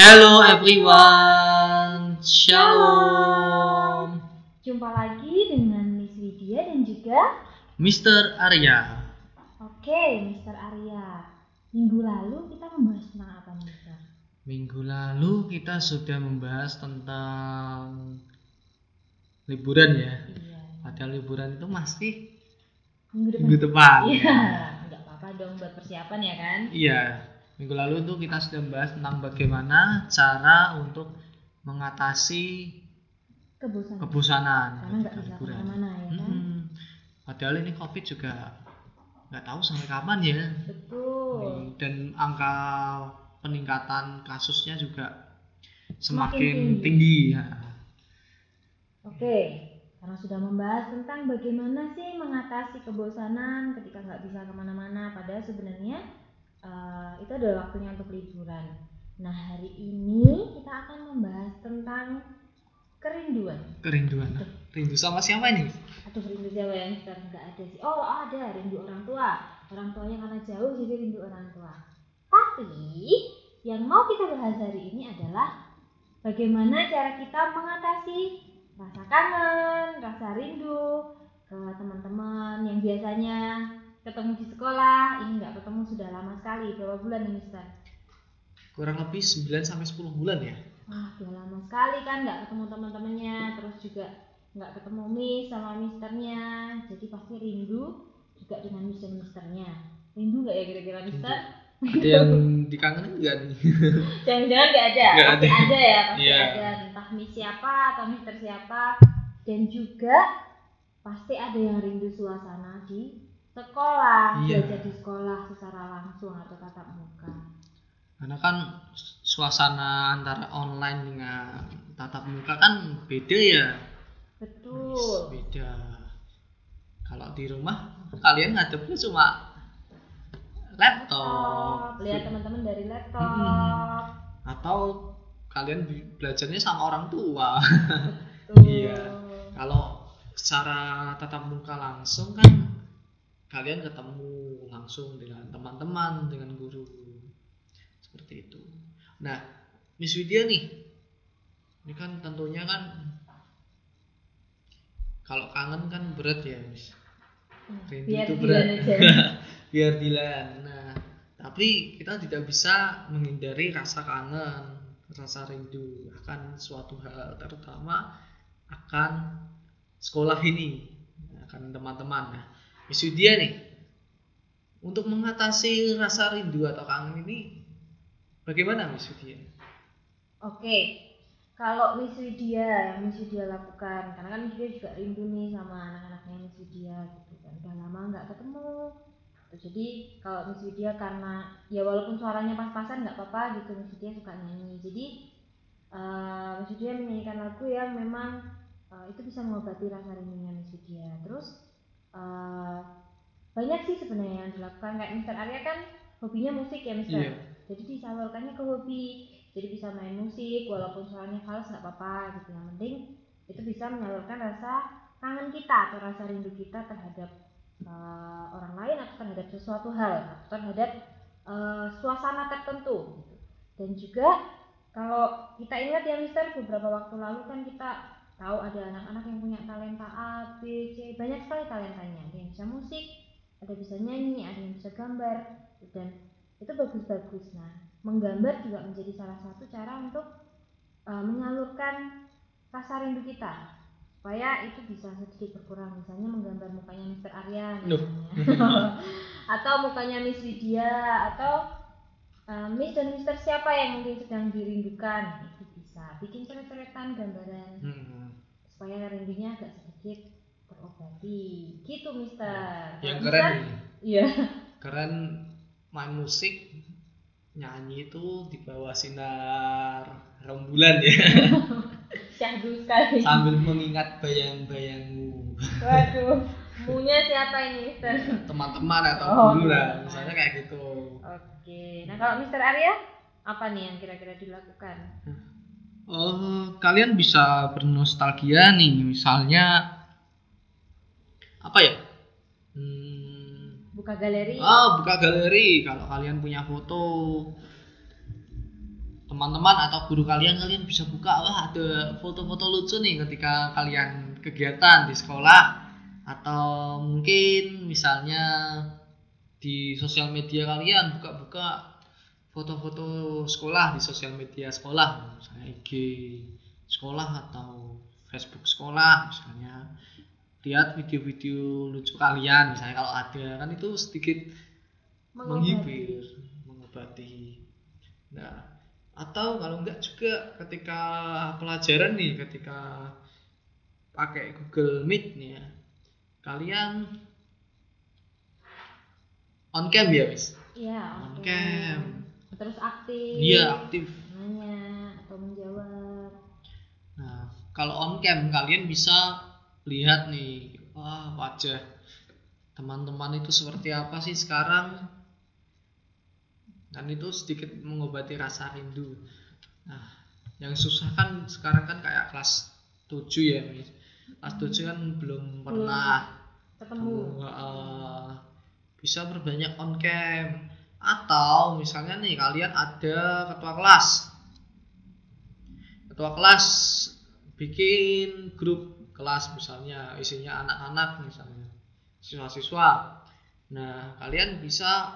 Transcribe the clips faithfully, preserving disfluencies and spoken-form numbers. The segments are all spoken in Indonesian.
Hello everyone, shalom. Jumpa lagi dengan Miss Widya dan juga Mister Arya. Oke, Mister Arya. Minggu lalu kita membahas tentang apa, Mister? Minggu lalu kita sudah membahas tentang liburan ya. Iya. Padahal liburan itu masih minggu depan. Minggu depan. Iya, nggak apa-apa dong buat persiapan ya kan? Iya. Minggu lalu itu kita sudah membahas tentang bagaimana cara untuk mengatasi kebosanan, kebosanan karena nggak bisa kemana-mana ya kan? Hmm, padahal ini COVID juga nggak tahu sampai kapan ya. Betul. Dan angka peningkatan kasusnya juga semakin, semakin tinggi. tinggi ya. Oke, karena sudah membahas tentang bagaimana sih mengatasi kebosanan ketika nggak bisa kemana-mana, padahal sebenarnya Uh, itu adalah waktunya untuk liburan. Nah, hari ini kita akan membahas tentang kerinduan. Kerinduan. Rindu sama siapa nih? Aduh, rindu siapa ya? Enggak ada sih. Oh, ada rindu orang tua. Orang tuanya karena jauh jadi rindu orang tua. Tapi yang mau kita bahas hari ini adalah bagaimana cara kita mengatasi rasa kangen, rasa rindu ke teman-teman yang biasanya ketemu di sekolah, ini nggak ketemu sudah lama sekali, berapa bulan ini Mister? Kurang lebih sembilan sampai sepuluh bulan ya. Wah, sudah lama sekali kan nggak ketemu teman-temannya, terus juga nggak ketemu Miss sama Misternya, jadi pasti rindu juga dengan Miss dan Misternya. Rindu nggak ya kira-kira Mister? Ada yang dikangenin nggak nih? Jangan-jangan nggak ada, gak pasti ada. ada ya, pasti yeah. ada. Entah Miss siapa atau Mister siapa, dan juga pasti ada yang rindu suasana di sekolah, iya. Belajar di sekolah secara langsung atau tatap muka. Karena kan suasana antara online dengan tatap muka kan beda ya. Betul. Beda. Kalau di rumah kalian ngadepnya cuma laptop. Lihat teman-teman dari laptop. Hmm. Atau kalian belajarnya sama orang tua. Betul. Iya. Kalau secara tatap muka langsung kan kalian ketemu langsung dengan teman-teman, dengan guru, seperti itu. Nah, Miss Widya nih, ini kan tentunya kan kalau kangen kan berat ya, Miss. Rindu itu berat. Biar dilan. Nah, tapi kita tidak bisa menghindari rasa kangen, rasa rindu akan suatu hal, terutama akan sekolah ini, akan teman-teman. Nah, Miss Yudhya nih, untuk mengatasi rasa rindu atau kangen ini, bagaimana Miss Yudhya? Oke, kalau Miss Yudhya yang Miss Yudhya lakukan, karena kan Miss Yudhya juga rindu nih sama anak-anaknya Miss Yudhya, gitu kan, udah lama nggak ketemu. Jadi kalau Miss Yudhya karena ya walaupun suaranya pas-pasan nggak apa-apa gitu, Miss Yudhya suka nyanyi. Jadi uh, Miss Yudhya menyanyikan lagu yang memang uh, itu bisa mengobati rasa rindunya Miss Yudhya. Terus Uh, banyak sih sebenarnya yang dilakukan, kayak Mister Arya kan hobinya musik ya Mister, yeah. Jadi disalurkannya ke hobi, jadi bisa main musik walaupun suaranya fals nggak apa-apa gitu, yang penting itu bisa menyalurkan rasa kangen kita atau rasa rindu kita terhadap uh, orang lain atau terhadap sesuatu hal atau terhadap uh, suasana tertentu gitu. Dan juga kalau kita ingat ya Mister, beberapa waktu lalu kan kita tahu ada anak-anak yang punya talenta A, B, C, banyak sekali talentanya. Ada yang bisa musik, ada bisa nyanyi, ada yang bisa gambar, dan itu bagus-bagus. Nah, menggambar juga menjadi salah satu cara untuk uh, menyalurkan rasa rindu kita, supaya itu bisa sedikit berkurang. Misalnya menggambar mukanya Mister Arya, no. Atau mukanya Miss Widya, atau uh, Miss dan Mister siapa yang mungkin sedang dirindukan. Itu bisa bikin coret-coretan gambaran. Hmm. Supaya rindunya agak sedikit terobati, gitu Mister. Yang keren nih. Iya. Keren main musik, nyanyi itu di bawah sinar rembulan ya. Syahdu sekali. Sambil mengingat bayang-bayangmu. Waduh, munya siapa ini Mister? Teman-teman atau oh, guru lah, misalnya kayak gitu. Oke, nah kalau Mister Arya, apa nih yang kira-kira dilakukan? Uh, kalian bisa bernostalgia nih, misalnya apa ya? Hmm, buka galeri. Ah, buka galeri. Kalau kalian punya foto teman-teman atau guru kalian, kalian bisa buka, wah ada foto-foto lucu nih ketika kalian kegiatan di sekolah atau mungkin misalnya di sosial media kalian, buka-buka foto-foto sekolah di sosial media sekolah, misalnya I G sekolah atau Facebook sekolah misalnya. Lihat video-video lucu kalian misalnya kalau ada, kan itu sedikit menghibur, mengobati. Nah, atau kalau enggak juga ketika pelajaran nih, ketika pakai Google Meet nih ya, kalian on cam ya, Miss? Iya, on cam. Terus aktif. Iya, aktif. Nanya atau menjawab. Nah, kalau on cam kalian bisa lihat nih, wah wajah teman-teman itu seperti apa sih sekarang, dan itu sedikit mengobati rasa rindu. Nah, yang susah kan sekarang kan kayak kelas tujuh ya, Miss. Kelas tujuh kan belum pernah ketemu. Uh, bisa berbanyak on cam, atau misalnya nih kalian ada ketua kelas, ketua kelas bikin grup kelas misalnya, isinya anak-anak misalnya, siswa-siswa. Nah, kalian bisa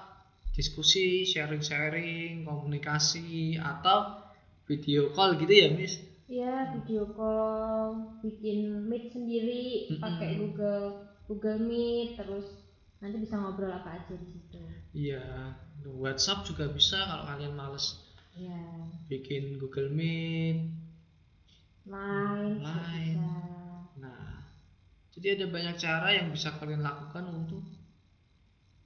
diskusi, sharing-sharing, komunikasi, atau video call gitu ya, Miss? Iya, video call, bikin meet sendiri, mm-hmm. pakai Google Google Meet, terus nanti bisa ngobrol apa aja di situ. Iya, WhatsApp juga bisa kalau kalian males. Iya. Bikin Google Meet, Line, Line. Nah, jadi ada banyak cara yang bisa kalian lakukan untuk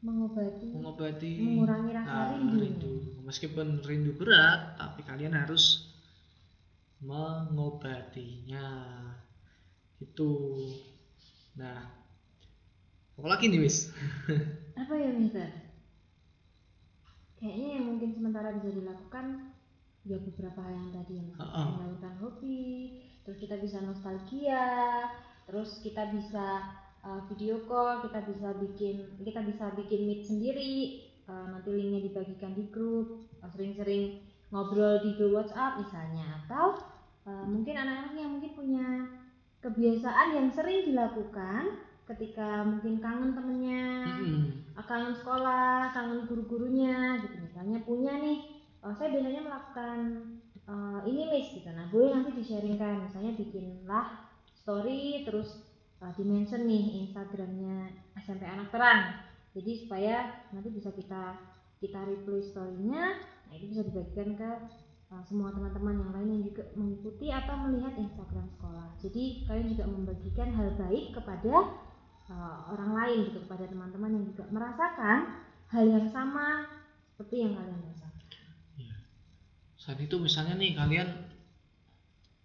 mengobati, mengobati mengurangi rasa rindu. rindu. Meskipun rindu berat, tapi kalian harus mengobatinya. Itu. Nah, apa lagi nih, Miss? Apa ya, Mister? Kayaknya yang mungkin sementara bisa dilakukan ya beberapa hal yang tadi, yang melakukan hobi. Terus kita bisa nostalgia, terus kita bisa uh, video call, kita bisa bikin kita bisa bikin meet sendiri, uh, nanti linknya dibagikan di grup, uh, sering-sering ngobrol di grup WhatsApp misalnya, atau uh, mungkin anak-anak yang mungkin punya kebiasaan yang sering dilakukan ketika mungkin kangen temennya, mm-hmm. kangen sekolah, kangen guru-gurunya, gitu misalnya punya nih, oh, saya biasanya melakukan Uh, ini Miss gitu, nah boleh nanti di-sharingkan, misalnya bikinlah story, terus uh, di-mention nih Instagramnya S M P Anak Terang, jadi supaya nanti bisa kita kita reply story-nya, nah itu bisa dibagikan ke uh, semua teman-teman yang lain yang juga mengikuti atau melihat Instagram sekolah. Jadi kalian juga membagikan hal baik kepada uh, orang lain gitu, kepada teman-teman yang juga merasakan hal yang sama seperti yang kalian rasakan. Saat itu misalnya nih kalian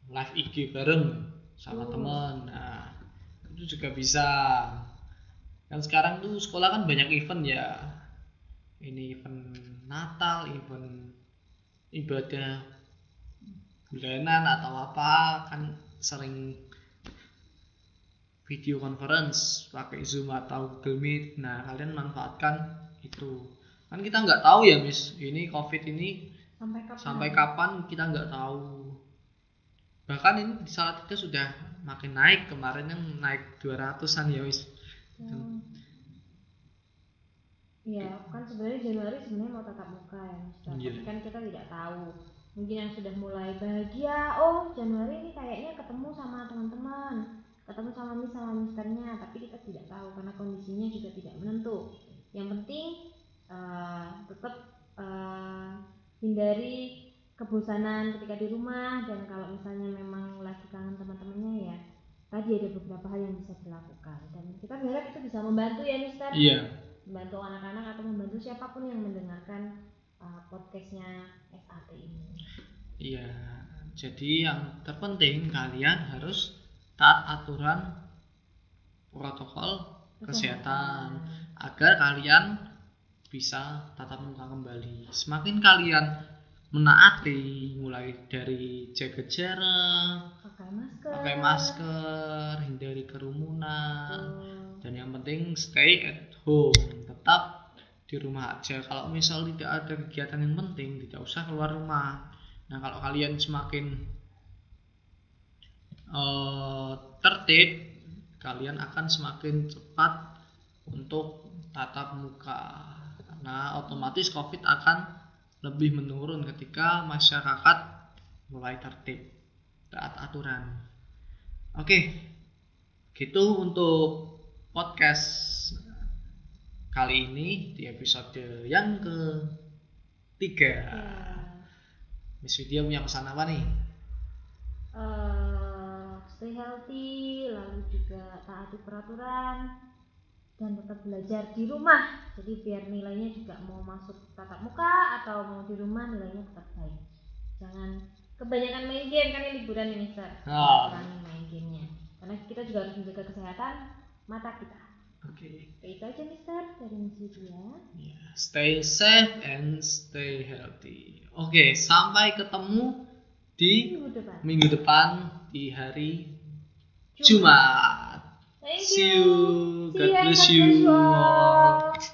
live I G bareng sama oh. teman, nah itu juga bisa. Dan sekarang tuh sekolah kan banyak event ya, ini event Natal, event ibadah bulanan atau apa, kan sering video conference pakai Zoom atau Google Meet. Nah kalian manfaatkan itu, kan kita nggak tahu ya Miss, ini COVID ini sampai kapan, sampai kapan kita nggak tahu. Bahkan ini di Salatiga sudah makin naik, kemarin yang naik dua ratusan ya Wis. Iya hmm. kan sebenarnya Januari sebenarnya mau tatap muka ya, tapi kan kita tidak tahu. Mungkin yang sudah mulai bahagia, oh Januari ini kayaknya ketemu sama teman-teman, ketemu sama Miss sama Misternya, tapi kita tidak tahu karena kondisinya juga tidak menentu. Yang penting uh, tetap uh, hindari kebosanan ketika di rumah, dan kalau misalnya memang lagi kangen teman-temannya ya tadi ada beberapa hal yang bisa dilakukan, dan kita berharap itu bisa membantu ya Mister. Iya. Membantu anak-anak atau membantu siapapun yang mendengarkan uh, podcastnya F A T ini. Iya. Jadi yang terpenting kalian harus taat aturan protokol kesehatan, kesehatan agar kalian bisa tatap muka kembali. Semakin kalian menaati, mulai dari jaga jarak, pakai masker, pakai masker, hindari kerumunan, oh. dan yang penting stay at home, tetap di rumah aja. Kalau misal tidak ada kegiatan yang penting, tidak usah keluar rumah. Nah, kalau kalian semakin uh, tertib, kalian akan semakin cepat untuk tatap muka. Nah, otomatis COVID akan lebih menurun ketika masyarakat mulai tertib, taat aturan. Oke, gitu untuk podcast kali ini di episode yang ketiga. Ya. Miss Widya punya pesan apa nih? Uh... Stay healthy, lalu juga taati peraturan dan tetap belajar di rumah. Jadi biar nilainya juga mau masuk tatap muka atau mau di rumah nilainya tetap baik. Jangan kebanyakan main game, kan ini liburan ini Mister. Kurangi main gamenya. Karena kita juga harus menjaga kesehatan mata kita. Oke. Okay. Itu aja Mister dari Miss Yudhya. Yeah, stay safe and stay healthy. Oke, okay, sampai ketemu di minggu depan, minggu depan di hari Jumat. Jumat. Thank you. See you. God bless you.